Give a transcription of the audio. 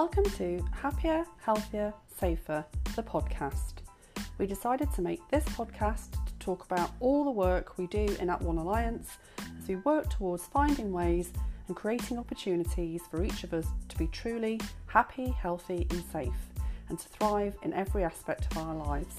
Welcome to Happier, Healthier, Safer, the podcast. We decided to make this podcast to talk about all the work we do in At One Alliance as we work towards finding ways and creating opportunities for each of us to be truly happy, healthy and safe, and to thrive in every aspect of our lives.